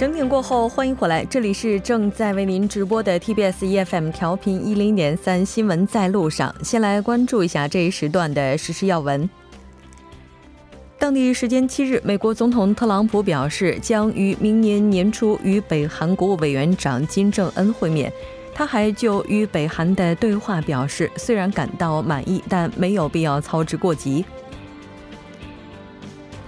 整点过后欢迎回来， 这里是正在为您直播的 TBS EFM 调频 10.3 新闻在路上。 先来关注一下这一时段的时事要闻。 当地时间7日， 美国总统特朗普表示 将于明年年初与北韩国务委员长金正恩会面。 他还就与北韩的对话表示， 虽然感到满意， 但没有必要操之过急。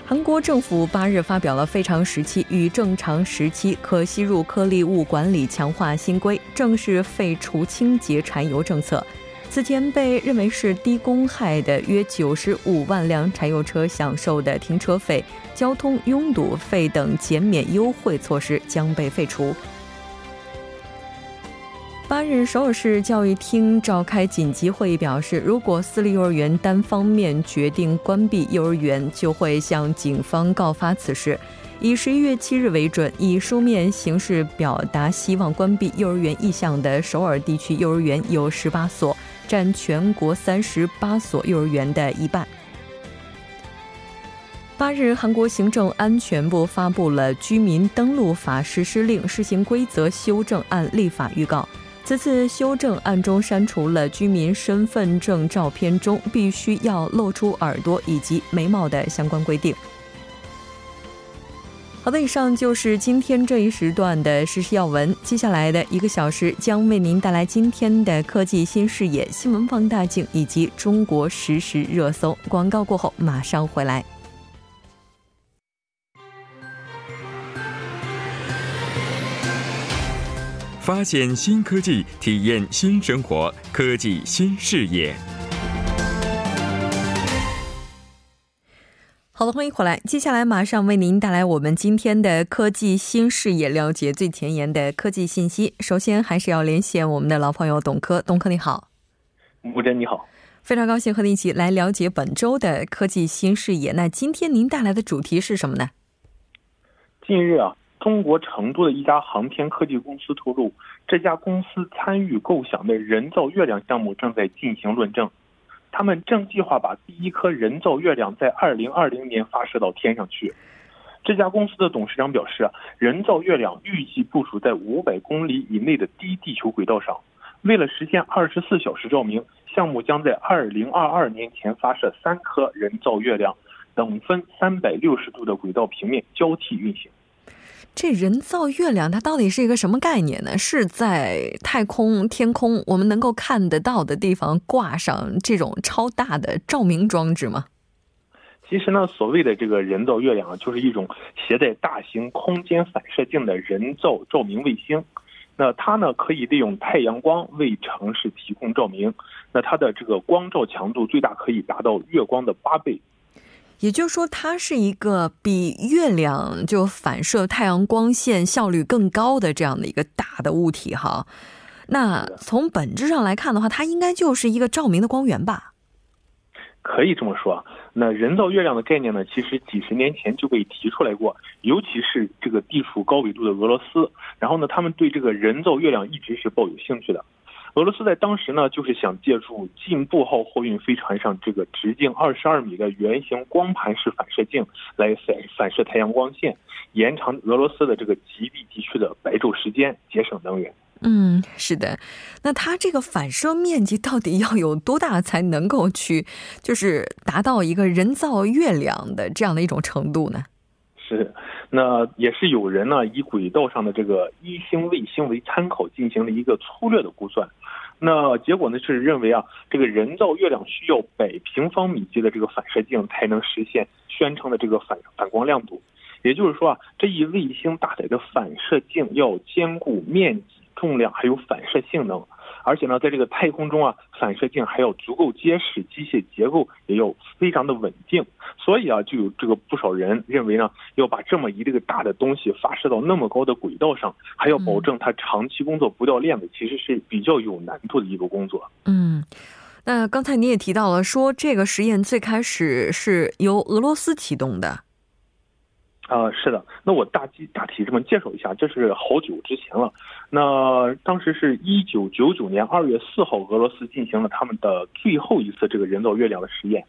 韩国政府8日发表了《非常时期 与正常时期可吸入颗粒物管理强化新规》， 正式废除清洁柴油政策。 此前被认为是低公害的约 95万辆柴油车 享受的停车费、 交通拥堵费 等减免优惠措施将被废除。 8日， 首尔市教育厅召开紧急会议表示， 如果私立幼儿园 单方面决定关闭幼儿园， 就会向警方告发此事。 以11月7日 为准， 以书面形式表达希望关闭幼儿园意向的首尔地区幼儿园 有18所， 占全国38所幼儿园的一半。 8日， 韩国行政安全部发布了《 居民登录法实施令 施行规则修正案》立法预告。 此次修正案中删除了居民身份证照片中 必须要露出耳朵以及眉毛的相关规定。 好的，以上就是今天这一时段的时事要闻。 接下来的1个小时将为您带来今天的科技新视野、 新闻放大镜 以及中国实时热搜。 广告过后马上回来。 发现新科技， 体验新生活， 科技新视野。 好了，欢迎回来。 接下来马上为您带来我们今天的科技新视野， 了解最前沿的科技信息。 首先还是要连线我们的老朋友董科。 董科你好。 吴真你好， 非常高兴和您一起来了解本周的科技新视野。 那今天您带来的主题是什么呢？ 近日， 中国成都的一家航天科技公司透露， 这家公司参与构想的人造月亮项目正在进行论证。 他们正计划把第一颗人造月亮在 2020年 发射到天上去。 这家公司的董事长表示， 人造月亮预计部署在 500公里 以内的低地球轨道上。 为了实现 24小时照明， 项目将在 2022年 前发射 3颗人造月亮， 等分 360度 的轨道平面交替运行。 这人造月亮它到底是一个什么概念呢？ 是在太空天空， 我们能够看得到的地方挂上这种超大的照明装置吗？ 其实呢，所谓的这个人造月亮， 就是一种携带大型空间反射镜的人造照明卫星。 那它呢可以利用太阳光为城市提供照明， 那它的这个光照强度最大可以达到月光的8倍。 也就是说它是一个比月亮 就反射太阳光线效率更高的这样的一个大的物体哈。 那从本质上来看的话， 它应该就是一个照明的光源吧？ 可以这么说。 那人造月亮的概念呢， 其实几十年前就被提出来过， 尤其是这个地处高纬度的俄罗斯。 然后呢他们对这个人造月亮一直是抱有兴趣的。 俄罗斯在当时呢， 就是想借助进步号货运飞船上这个直径 22米 的圆形光盘式反射镜 来反射太阳光线， 延长俄罗斯的这个极地地区的白昼时间， 节省能源。 是的。 那它这个反射面积到底要有多大才能够去， 就是达到一个人造月亮的这样的一种程度呢？ 那也是有人呢， 以轨道上的这个一星卫星为参考进行了一个粗略的估算。 那结果呢是认为， 这个人造月亮需要100平方米级的这个反射镜 才能实现宣称的这个反光亮度。 也就是说， 这一卫星搭载的反射镜 要兼顾面积、重量还有反射性能， 而且呢在这个太空中， 反射镜还要足够结实， 机械结构也要非常的稳定。 所以就有这个不少人认为呢， 要把这么一个大的东西发射到那么高的轨道上， 还要保证它长期工作不掉链子， 其实是比较有难度的一个工作。 那刚才你也提到了， 说这个实验最开始是由俄罗斯启动的。 是的。 那我大体这么介绍一下， 这是好久之前了。 那当时是1999年2月4号，俄罗斯进行了他们的最后一次这个人造月亮的实验。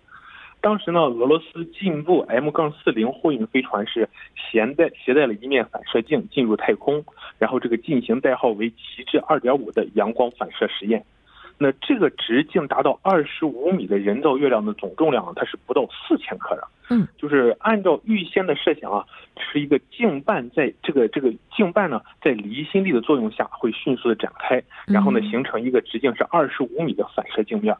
当时呢，俄罗斯进步 M-40 货运飞船是携带了一面反射镜进入太空，然后这个进行代号为旗帜 2.5 的阳光反射实验。那这个直径达到25米的人造月亮的总重量，它是不到4000克的。就是按照预先的设想啊，是一个镜瓣在这个镜瓣呢，在离心力的作用下会迅速的展开，然后呢形成一个直径是25米的反射镜面。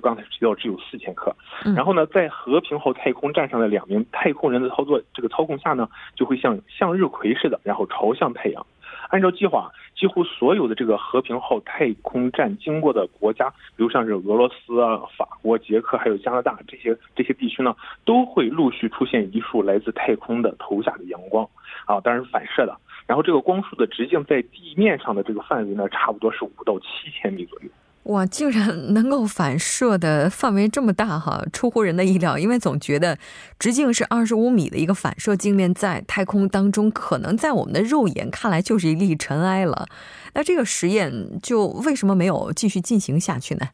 刚才提到只有4000克，然后呢，在和平号太空站上的两名太空人的操控下呢，就会像向日葵似的，然后朝向太阳。按照计划，几乎所有的这个和平号太空站经过的国家，比如像是俄罗斯啊、法国、捷克还有加拿大这些地区呢，都会陆续出现一束来自太空的投下的阳光啊，当然是反射的。然后这个光束的直径在地面上的这个范围呢，差不多是5到7000米左右。哇，竟然能够反射的范围这么大哈，出乎人的意料。因为总觉得直径是25米的一个反射镜面在太空当中，可能在我们的肉眼看来就是一粒尘埃了。那这个实验就为什么没有继续进行下去呢？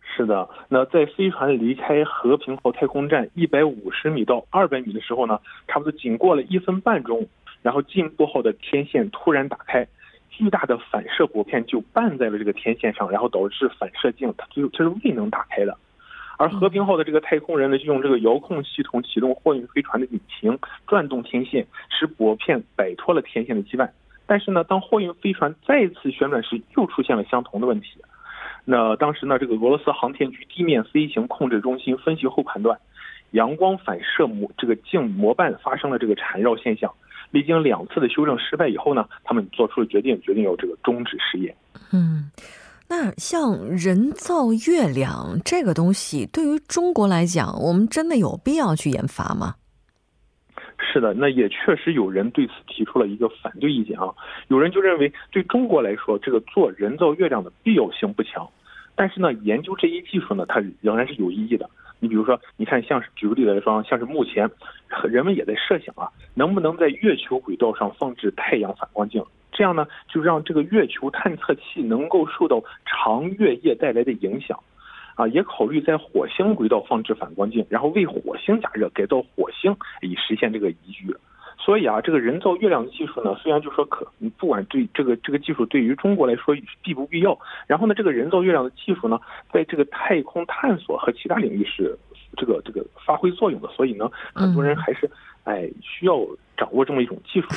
是的，那在飞船离开和平号太空站150米到200米的时候呢，差不多仅过了1分半钟，然后进步后的天线突然打开。巨大的反射薄片就绊在了这个天线上，然后导致反射镜它是未能打开的。而和平号的这个太空人呢，就用这个遥控系统启动货运飞船的引擎，转动天线，使薄片摆脱了天线的羁绊。但是呢，当货运飞船再次旋转时，又出现了相同的问题。那当时呢，这个俄罗斯航天局地面飞行控制中心分析后判断，阳光反射镜模板发生了这个缠绕现象。历经2次的修正失败以后呢，他们做出了决定要这个终止实验。那像人造月亮这个东西，对于中国来讲，我们真的有必要去研发吗？是的，那也确实有人对此提出了一个反对意见啊。有人就认为，对中国来说，这个做人造月亮的必要性不强。但是呢，研究这一技术呢，它仍然是有意义的。你比如说，你看，像是举个例子来说，像是目前人们也在设想啊，能不能在月球轨道上放置太阳反光镜，这样呢，就让这个月球探测器能够受到长月夜带来的影响，啊，也考虑在火星轨道放置反光镜，然后为火星加热，改造火星，以实现这个宜居。所以啊，这个人造月亮技术呢，虽然就说不管对这个技术对于中国来说必不必要，然后呢，这个人造月亮的技术呢，在这个太空探索和其他领域是这个发挥作用的，所以呢，很多人还是需要掌握这么一种技术。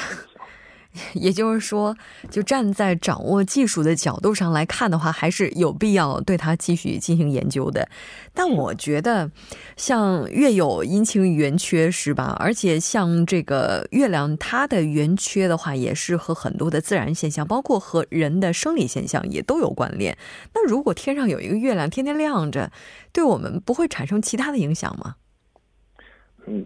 也就是说，就站在掌握技术的角度上来看的话，还是有必要对它继续进行研究的。但我觉得像月有阴晴圆缺是吧，而且像这个月亮它的圆缺的话，也是和很多的自然现象，包括和人的生理现象也都有关联。那如果天上有一个月亮天天亮着，对我们不会产生其他的影响吗？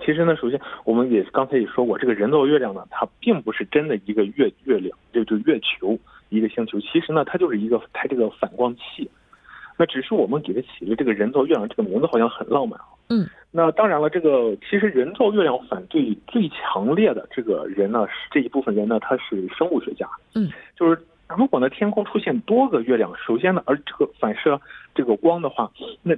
其实呢，首先我们也刚才也说过，这个人造月亮呢，它并不是真的一个月亮，就月球一个星球。其实呢，它就是一个它这个反光器。那只是我们给它起了这个人造月亮这个名字，好像很浪漫啊。那当然了，这个其实人造月亮反对最强烈的这个人呢，这一部分人呢，他是生物学家。就是如果呢天空出现多个月亮，首先呢，而这个反射这个光的话，那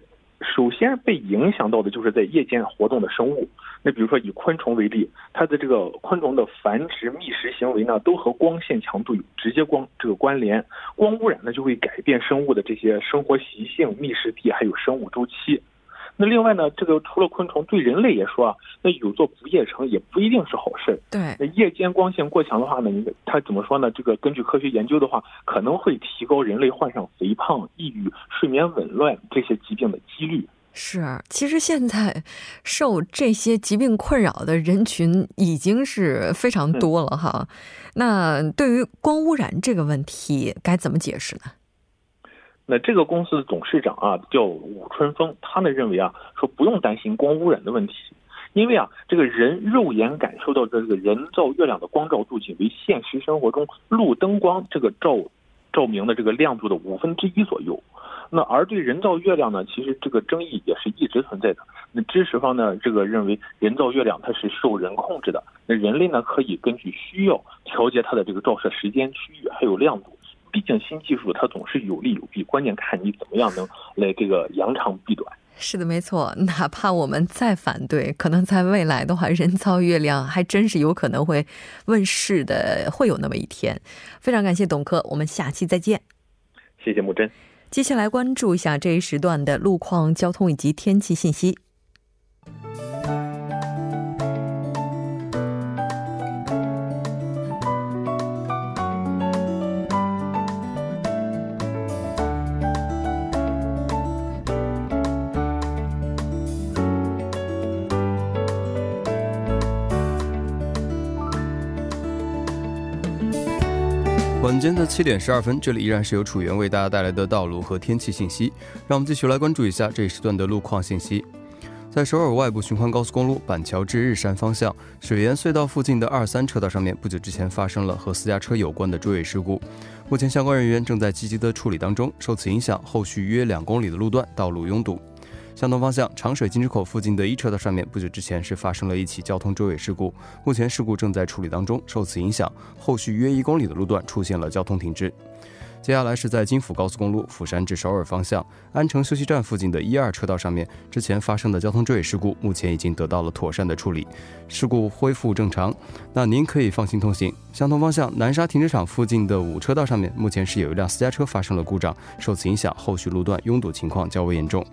首先被影响到的就是在夜间活动的生物。那比如说以昆虫为例，它的这个昆虫的繁殖觅食行为呢，都和光线强度有直接关联。光污染呢，就会改变生物的这些生活习性、觅食地还有生物周期。那另外呢，这个除了昆虫，对人类也说啊，那有座不夜城也不一定是好事。对，那夜间光线过强的话呢，它怎么说呢？这个根据科学研究的话，可能会提高人类患上肥胖、抑郁、睡眠紊乱这些疾病的几率。是，其实现在受这些疾病困扰的人群已经是非常多了哈。那对于光污染这个问题，该怎么解释呢？那这个公司的董事长啊，叫武春风，他呢认为啊，说不用担心光污染的问题，因为啊，这个人肉眼感受到的这个人造月亮的光照度仅为现实生活中路灯光这个照明的这个亮度的1/5左右。那而对人造月亮呢，其实这个争议也是一直存在的。那知识方呢，这个认为人造月亮它是受人控制的，那人类呢可以根据需要调节它的这个照射时间、区域还有亮度。毕竟新技术它总是有利有弊，关键看你怎么样能来这个扬长避短。是的，没错，哪怕我们再反对，可能在未来的话，人造月亮还真是有可能会问世的，会有那么一天。非常感谢董科，我们下期再见。谢谢木真。接下来关注一下这一时段的路况、交通以及天气信息。 晚间的7点12分， 这里依然是由楚源为大家带来的道路和天气信息。 让我们继续来关注一下这一时段的路况信息。 在首尔外部循环高速公路板桥至日山方向， 水源隧道附近的23车道上面， 不久之前发生了和私家车有关的追尾事故， 目前相关人员正在积极的处理当中， 受此影响，后续约2公里的路段道路拥堵。 向东方向长水金之口附近的1车道上面， 不久之前是发生了一起交通追尾事故， 目前事故正在处理当中， 受此影响，后续约1公里的路段出现了交通停滞。 接下来是在京釜高速公路釜山至首尔方向， 安城休息站附近的1、2车道上面， 之前发生的交通追尾事故 目前已经得到了妥善的处理， 事故恢复正常， 那您可以放心通行。 向东方向南沙停车场附近的5车道上面， 目前是有一辆私家车发生了故障， 受此影响，后续路段拥堵情况较为严重。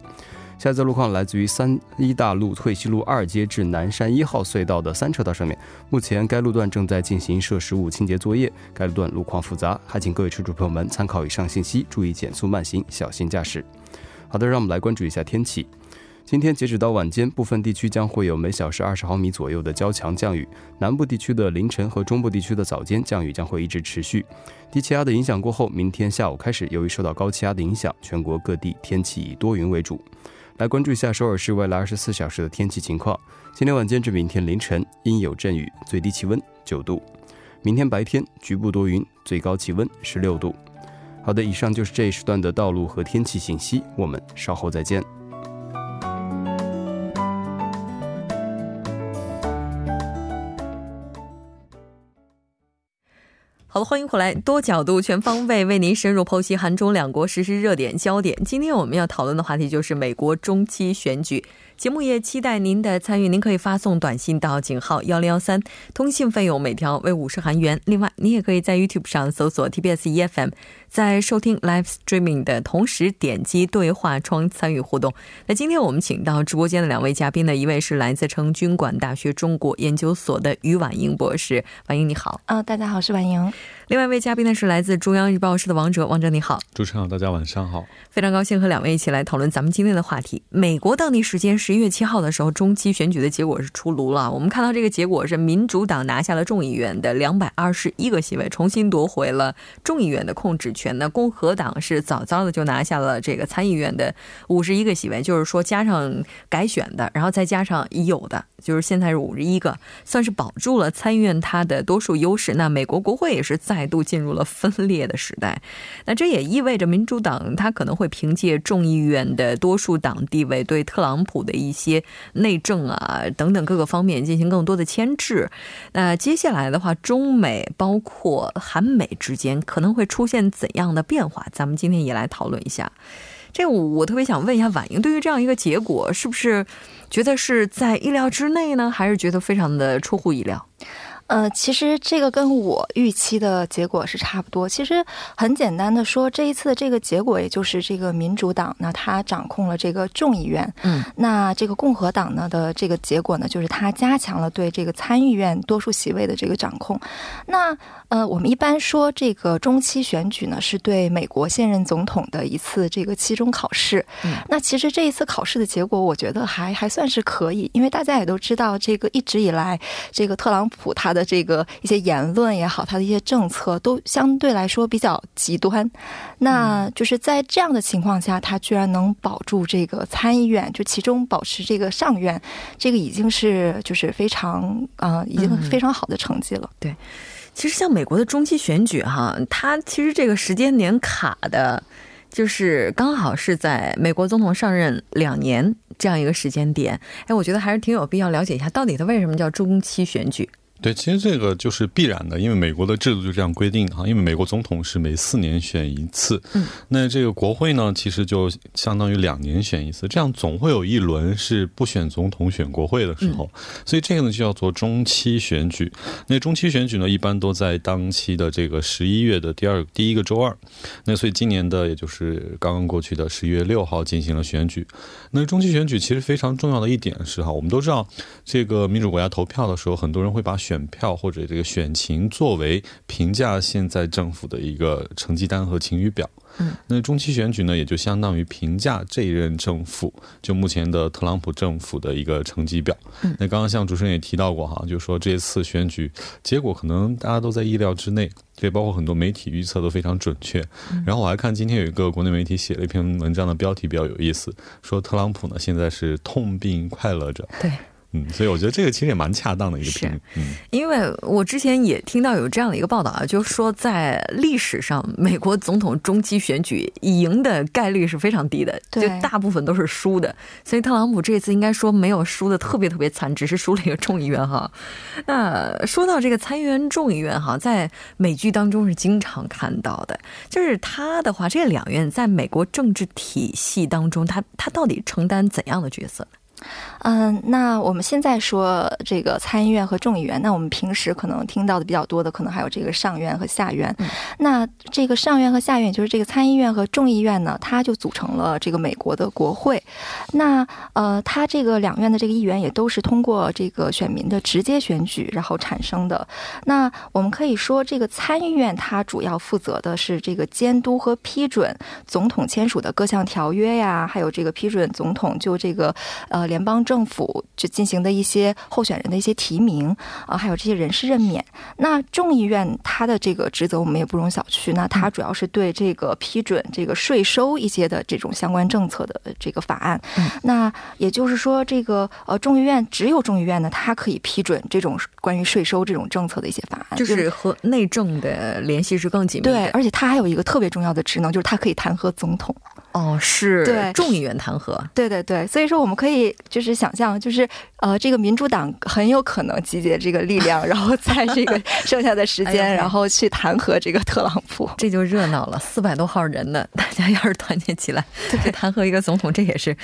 下一则路况来自于三一大路退西路2街至南山1号隧道的3车道上面， 目前该路段正在进行设15清洁作业， 该路段路况复杂， 还请各位车主朋友们参考以上信息，注意减速慢行，小心驾驶。 好的，让我们来关注一下天气。 今天截止到晚间， 部分地区将会有每小时20毫米左右的较强降雨， 南部地区的凌晨和中部地区的早间降雨将会一直持续。 低气压的影响过后， 明天下午开始， 由于受到高气压的影响， 全国各地天气以多云为主。 来关注一下首尔市未来24小时的天气情况。 今天晚间至明天凌晨， 阴有阵雨， 最低气温9度； 明天白天， 局部多云， 最高气温16度。 好的，以上就是这一时段的道路和天气信息， 我们稍后再见。 好了，欢迎回来，多角度全方位为您深入剖析韩中两国时事热点焦点。 今天我们要讨论的话题就是美国中期选举， 节目也期待您的参与， 您可以发送短信到警号 1013， 通信费用每条为50韩元。 另外您也可以在 YouTube 上搜索 TBS EFM， 在收听 Live Streaming 的同时点击对话窗参与互动。 那今天我们请到直播间的两位嘉宾呢，一位是来自成均馆大学中国研究所的于婉莹博士， 婉莹你好。 大家好，是婉莹。 另外一位嘉宾呢是来自中央日报社的王哲，王哲你好。 主持人好，大家晚上好。 非常高兴和两位一起来讨论咱们今天的话题。 美国当地时间11月7号的时候， 中期选举的结果是出炉了。 我们看到这个结果是民主党拿下了众议院的221个席位， 重新夺回了众议院的控制权。 共和党是早早的就拿下了这个参议院的51个席位， 就是说加上改选的， 然后再加上已有的， 就是现在是51个， 算是保住了参议院它的多数优势。 那美国国会也是再度进入了分裂的时代， 那这也意味着民主党它可能会凭借众议院的多数党地位， 对特朗普的一些内政啊等等各个方面进行更多的牵制。 那接下来的话，中美包括韩美之间可能会出现怎样的变化， 咱们今天也来讨论一下。 这我特别想问一下婉莹，对于这样一个结果是不是觉得是在意料之内呢， 还是觉得非常的出乎意料？ 其实这个跟我预期的结果是差不多。 其实很简单的说， 这一次的这个结果， 也就是这个民主党呢， 它掌控了这个众议院。 那这个共和党呢 的这个结果呢， 就是它加强了对这个参议院多数席位的这个掌控。 那我们一般说这个中期选举呢， 是对美国现任总统的一次这个期中考试。 那其实这一次考试的结果， 我觉得还算是可以， 因为大家也都知道， 这个一直以来这个特朗普他 的这个一些言论也好， 他的一些政策 都相对来说比较极端。 那就是在这样的情况下， 他居然能保住这个参议院， 就其中保持这个上院， 这个已经是非常好的成绩了。 对， 其实像美国的中期选举， 它其实这个时间点卡的 就是刚好是在美国总统上任2年这样一个时间点。我觉得还是挺有必要了解一下，到底它为什么叫中期选举。对，其实这个就是必然的，因为美国的制度就这样规定啊。因为美国总统是每4年选一次，那这个国会呢，其实就相当于2年选一次，这样总会有一轮是不选总统选国会的时候，所以这个呢就叫做中期选举。那中期选举呢，一般都在当期的这个11月的第一个周二。那所以今年的也就是刚刚过去的11月6号进行了选举。那中期选举其实非常重要的一点是哈，我们都知道这个民主国家投票的时候，很多人会把选票或者这个选情作为评价现在政府的一个成绩单和晴雨表。那中期选举呢，也就相当于评价这一任政府，就目前的特朗普政府的一个成绩表。那刚刚像主持人也提到过哈，就是说这次选举结果可能大家都在意料之内，对，包括很多媒体预测都非常准确。然后我还看今天有一个国内媒体写了一篇文章的标题比较有意思，说特朗普呢现在是痛并快乐着。对。所以我觉得这个其实也蛮恰当的一个评语，因为我之前也听到有这样的一个报道啊，就是说在历史上美国总统中期选举赢的概率是非常低的，就大部分都是输的，所以特朗普这次应该说没有输的特别特别惨，只是输了一个众议员哈。那说到这个参议员众议院哈，在美剧当中是经常看到的，就是他的话，这个两院在美国政治体系当中他到底承担怎样的角色呢？那我们现在说这个参议院和众议院，那我们平时可能听到的比较多的可能还有这个上院和下院。那这个上院和下院就是这个参议院和众议院呢，它就组成了这个美国的国会。那它这个两院的这个议员也都是通过这个选民的直接选举然后产生的。那我们可以说这个参议院它主要负责的是这个监督和批准总统签署的各项条约呀，还有这个批准总统就这个联邦政府就进行的一些候选人的一些提名啊，还有这些人事任免。那众议院他的这个职责我们也不容小觑，那他主要是对这个批准这个税收一些的这种相关政策的这个法案。那也就是说这个众议院只有众议院呢，他可以批准这种关于税收这种政策的一些法案，就是和内政的联系是更紧密的。对，而且他还有一个特别重要的职能，就是他可以弹劾总统。哦，是，对，众议院弹劾。对对对，所以说我们可以就是想象，就是这个民主党很有可能集结这个力量，然后在这个剩下的时间，然后去弹劾这个特朗普，这就热闹了。400多号人呢，大家要是团结起来，对，弹劾一个总统，这也是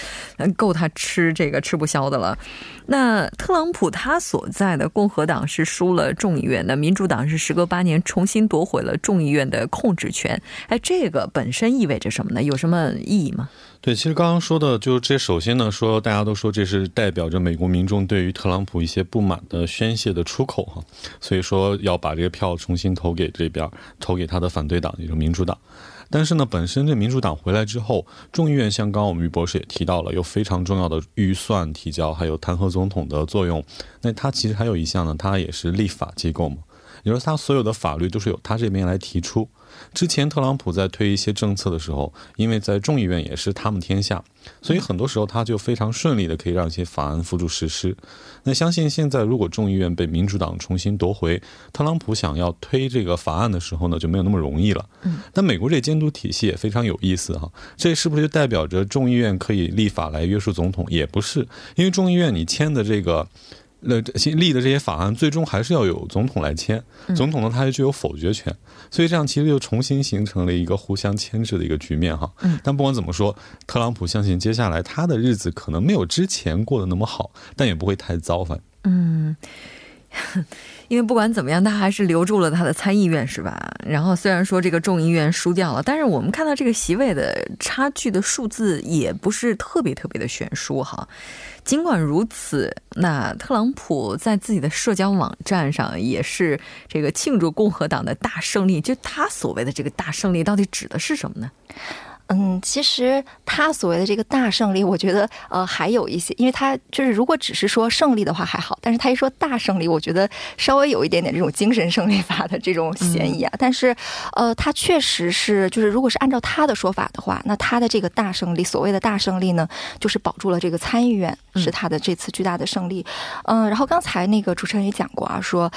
够他吃这个吃不消的了。那特朗普他所在的共和党是输了众议院，那民主党是时隔8年重新夺回了众议院的控制权。哎，这个本身意味着什么呢？有什么意义吗？对，其实刚刚说的就是这，首先呢，说大家都说这是代表着美国民众对于特朗普一些不满的宣泄的出口哈，所以说要把这个票重新投给这边，投给他的反对党，也就是民主党。但是呢，本身这民主党回来之后，众议院像刚刚我们于博士也提到了，有非常重要的预算提交，还有弹劾总统的作用。那它其实还有一项呢，它也是立法机构嘛，也就是它所有的法律都是由它这边来提出。之前特朗普在推一些政策的时候，因为在众议院也是他们天下，所以很多时候他就非常顺利的可以让一些法案付诸实施。那相信现在如果众议院被民主党重新夺回，特朗普想要推这个法案的时候呢，就没有那么容易了。但美国这监督体系也非常有意思哈，这是不是就代表着众议院可以立法来约束总统？也不是，因为众议院你签的这个立的这些法案最终还是要有总统来签，总统呢他也具有否决权，所以这样其实又重新形成了一个互相牵制的一个局面哈。但不管怎么说，特朗普相信接下来他的日子可能没有之前过得那么好，但也不会太糟反。因为不管怎么样，他还是留住了他的参议院，是吧？然后虽然说这个众议院输掉了，但是我们看到这个席位的差距的数字也不是特别特别的悬殊哈。尽管如此，那特朗普在自己的社交网站上也是这个庆祝共和党的大胜利。就他所谓的这个大胜利，到底指的是什么呢？其实他所谓的这个大胜利，我觉得还有一些，因为他就是如果只是说胜利的话还好，但是他一说大胜利，我觉得稍微有一点点这种精神胜利法的这种嫌疑啊。但是他确实是，就是如果是按照他的说法的话，那他的这个大胜利，所谓的大胜利呢，就是保住了这个参议院。是他的这次巨大的胜利。然后刚才那个主持人也讲过啊，说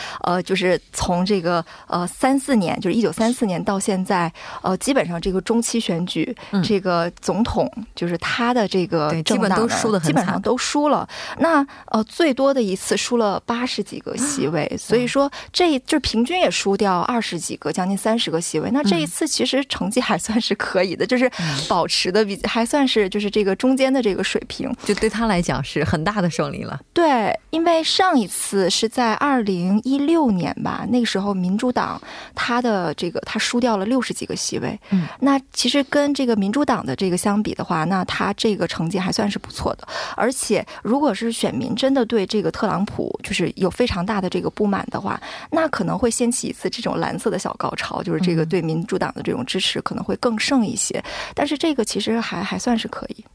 就是从这个34年，就是1934年到现在，基本上这个中期选举，这个总统就是他的这个政党都输的，基本上都输了。那最多的一次输了80几个席位，所以说这就是平均也输掉20几个，将近30个席位。那这一次其实成绩还算是可以的，就是保持的比还算是就是这个中间的这个水平，就对他来讲。是很大的胜利了。对，因为上一次是在2016年吧，那个时候民主党他的这个他输掉了60几个席位。那其实跟这个民主党的这个相比的话，那他这个成绩还算是不错的。而且如果是选民真的对这个特朗普就是有非常大的这个不满的话，那可能会掀起一次这种蓝色的小高潮，就是这个对民主党的这种支持可能会更盛一些。但是这个其实还算是可以。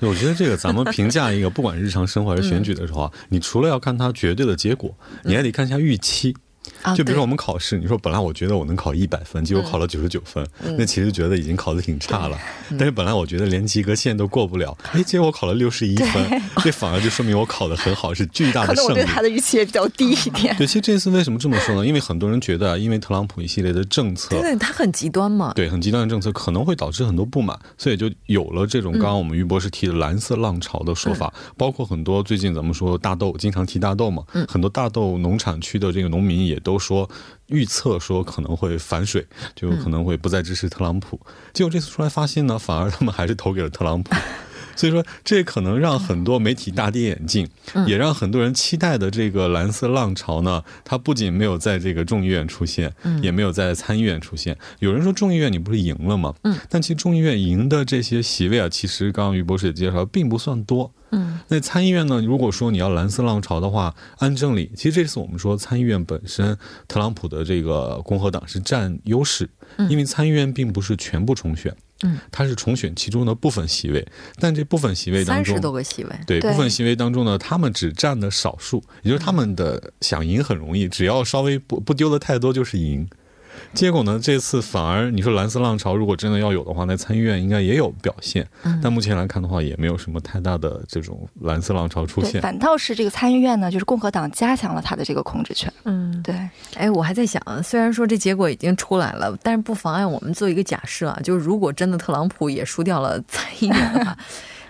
我觉得这个咱们评价一个不管日常生活还是选举的时候啊，你除了要看它绝对的结果，你还得看一下预期。就比如说我们考试，你说本来我觉得我能考100分，结果考了99分，那其实觉得已经考得挺差了。但是本来我觉得连及格线都过不了，结果我考了61分，这反而就说明我考得很好，是巨大的胜利。可能我对他的预期也比较低一点。对，其实这次为什么这么说呢？因为很多人觉得啊，因为特朗普一系列的政策，对，他很极端嘛，对，很极端的政策可能会导致很多不满，所以就有了这种刚刚我们于博士提的蓝色浪潮的说法，包括很多最近咱们说大豆，经常提大豆嘛，很多大豆农产区的这个农民也都说预测说可能会反水，就可能会不再支持特朗普，结果这次出来发现呢，反而他们还是投给了特朗普。所以说这可能让很多媒体大跌眼镜，也让很多人期待的这个蓝色浪潮呢，它不仅没有在这个众议院出现，也没有在参议院出现。有人说众议院你不是赢了吗？但其实众议院赢的这些席位啊，其实刚刚于博士也介绍并不算多。那参议院呢，如果说你要蓝色浪潮的话，按正理其实这次我们说参议院本身特朗普的这个共和党是占优势，因为参议院并不是全部重选，它是重选其中的部分席位，但这部分席位当中30多个席位，对，部分席位当中呢，他们只占的少数，也就是他们的想赢很容易，只要稍微不丢的太多就是赢。结果呢，这次反而你说蓝色浪潮如果真的要有的话，那参议院应该也有表现，但目前来看的话也没有什么太大的这种蓝色浪潮出现。反倒是这个参议院呢，就是共和党加强了他的这个控制权。对。哎，我还在想，虽然说这结果已经出来了，但是不妨碍我们做一个假设啊，就是如果真的特朗普也输掉了参议院的话，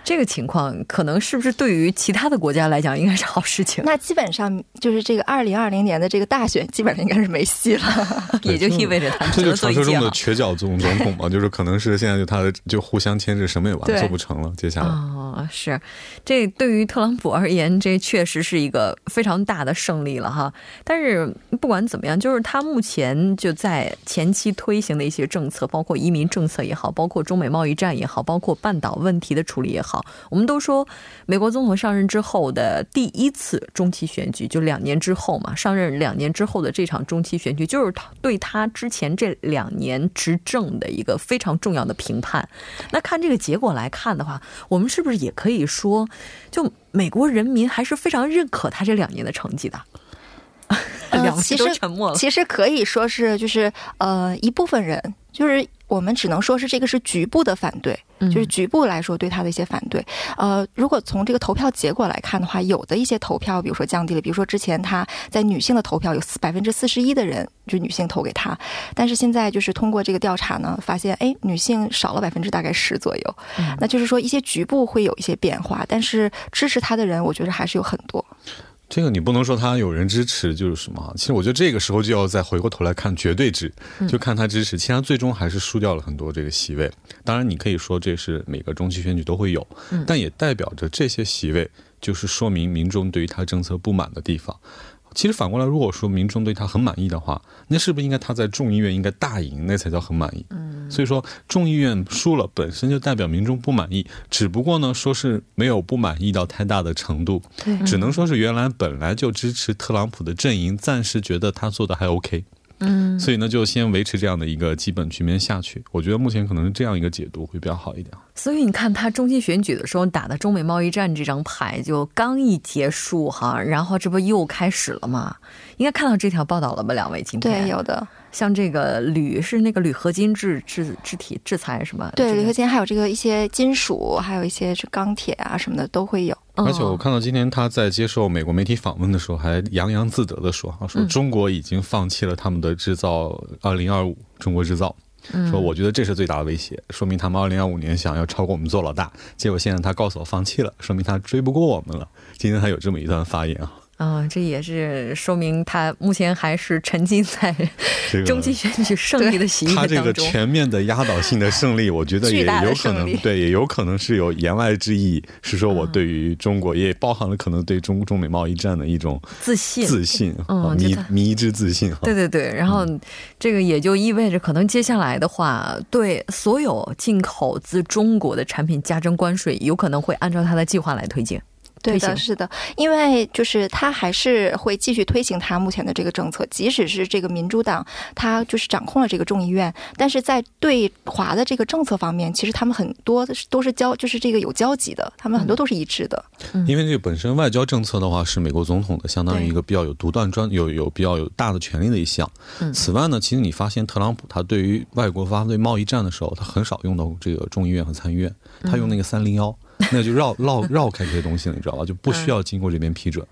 这个情况可能是不是对于其他的国家来讲应该是好事情？那基本上就是这个2020年的这个大选基本上应该是没戏了，也就意味着他们这就传说中的瘸脚总统嘛，就是可能是现在就他就互相牵制，什么也完做不成了。接下来是这对于特朗普而言，这确实是一个非常大的胜利了哈。但是不管怎么样，就是他目前就在前期推行的一些政策，包括移民政策也好，包括中美贸易战也好，包括半岛问题的处理也好。我们都说美国总统上任之后的第一次中期选举，就2年之后嘛，上任2年之后的这场中期选举，就是对他之前这2年执政的一个非常重要的评判。那看这个结果来看的话，我们是不是也可以说，就美国人民还是非常认可他这2年的成绩的？2期都沉默了。其实可以说是就是一部分人，就是我们只能说是这个是局部的反对，就是局部来说对他的一些反对。如果从这个投票结果来看的话，有的一些投票比如说降低了，比如说之前他在女性的投票有41%的人就女性投给他，但是现在就是通过这个调查呢，发现女性少了10%左右。那就是说一些局部会有一些变化，但是支持他的人我觉得还是有很多。这个你不能说他有人支持就是什么，其实我觉得这个时候就要再回过头来看绝对值，就看他支持，其实他最终还是输掉了很多这个席位。当然你可以说这是每个中期选举都会有，但也代表着这些席位就是说明民众对于他政策不满的地方。其实反过来，如果说民众对他很满意的话，那是不是应该他在众议院应该大赢，那才叫很满意？所以说众议院输了本身就代表民众不满意，只不过呢说是没有不满意到太大的程度，只能说是原来本来就支持特朗普的阵营暂时觉得他做的还 OK，所以呢就先维持这样的一个基本局面下去。我觉得目前可能是这样一个解读会比较好一点。所以你看他中期选举的时候打的中美贸易战这张牌就刚一结束哈，然后这不又开始了吗？应该看到这条报道了吧？两位今天对有的，像这个铝是那个铝合金制裁什么，对，铝合金还有这个一些金属，还有一些是钢铁啊什么的都会有。而且我看到今天他在接受美国媒体访问的时候还洋洋自得的说中国已经放弃了他们的制造2025中国制造，说我觉得这是最大的威胁，说明他们2025年想要超过我们做老大，结果现在他告诉我放弃了，说明他追不过我们了。今天他有这么一段发言啊。这也是说明他目前还是沉浸在中期选举胜利的喜悦当中。他这个全面的压倒性的胜利，我觉得也有可能，对，也有可能是有言外之意，是说我对于中国也包含了可能对中美贸易战的一种自信，迷之自信。对对对，然后这个也就意味着，可能接下来的话，对所有进口自中国的产品加征关税，有可能会按照他的计划来推进。对的，是的，因为就是他还是会继续推行他目前的这个政策，即使是这个民主党他就是掌控了这个众议院，但是在对华的这个政策方面，其实他们很多都是就是这个有交集的，他们很多都是一致的。因为这个本身外交政策的话是美国总统的相当于一个比较有独断专有比较有大的权力的一项。此外呢，其实你发现特朗普他对于外国发对贸易战的时候，他很少用到这个众议院和参议院，他用那个301。那就绕开这些东西了，你知道吧？就不需要经过这边批准。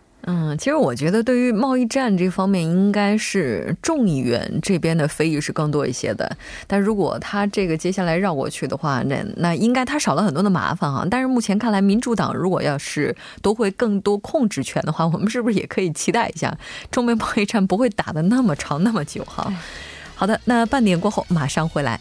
其实我觉得对于贸易战这方面，应该是众议院这边的非议是更多一些的。但如果他这个接下来绕过去的话，那应该他少了很多的麻烦哈。但是目前看来，民主党如果要是夺回更多控制权的话，我们是不是也可以期待一下中美贸易战不会打得那么长那么久哈？好的，那半点过后马上回来。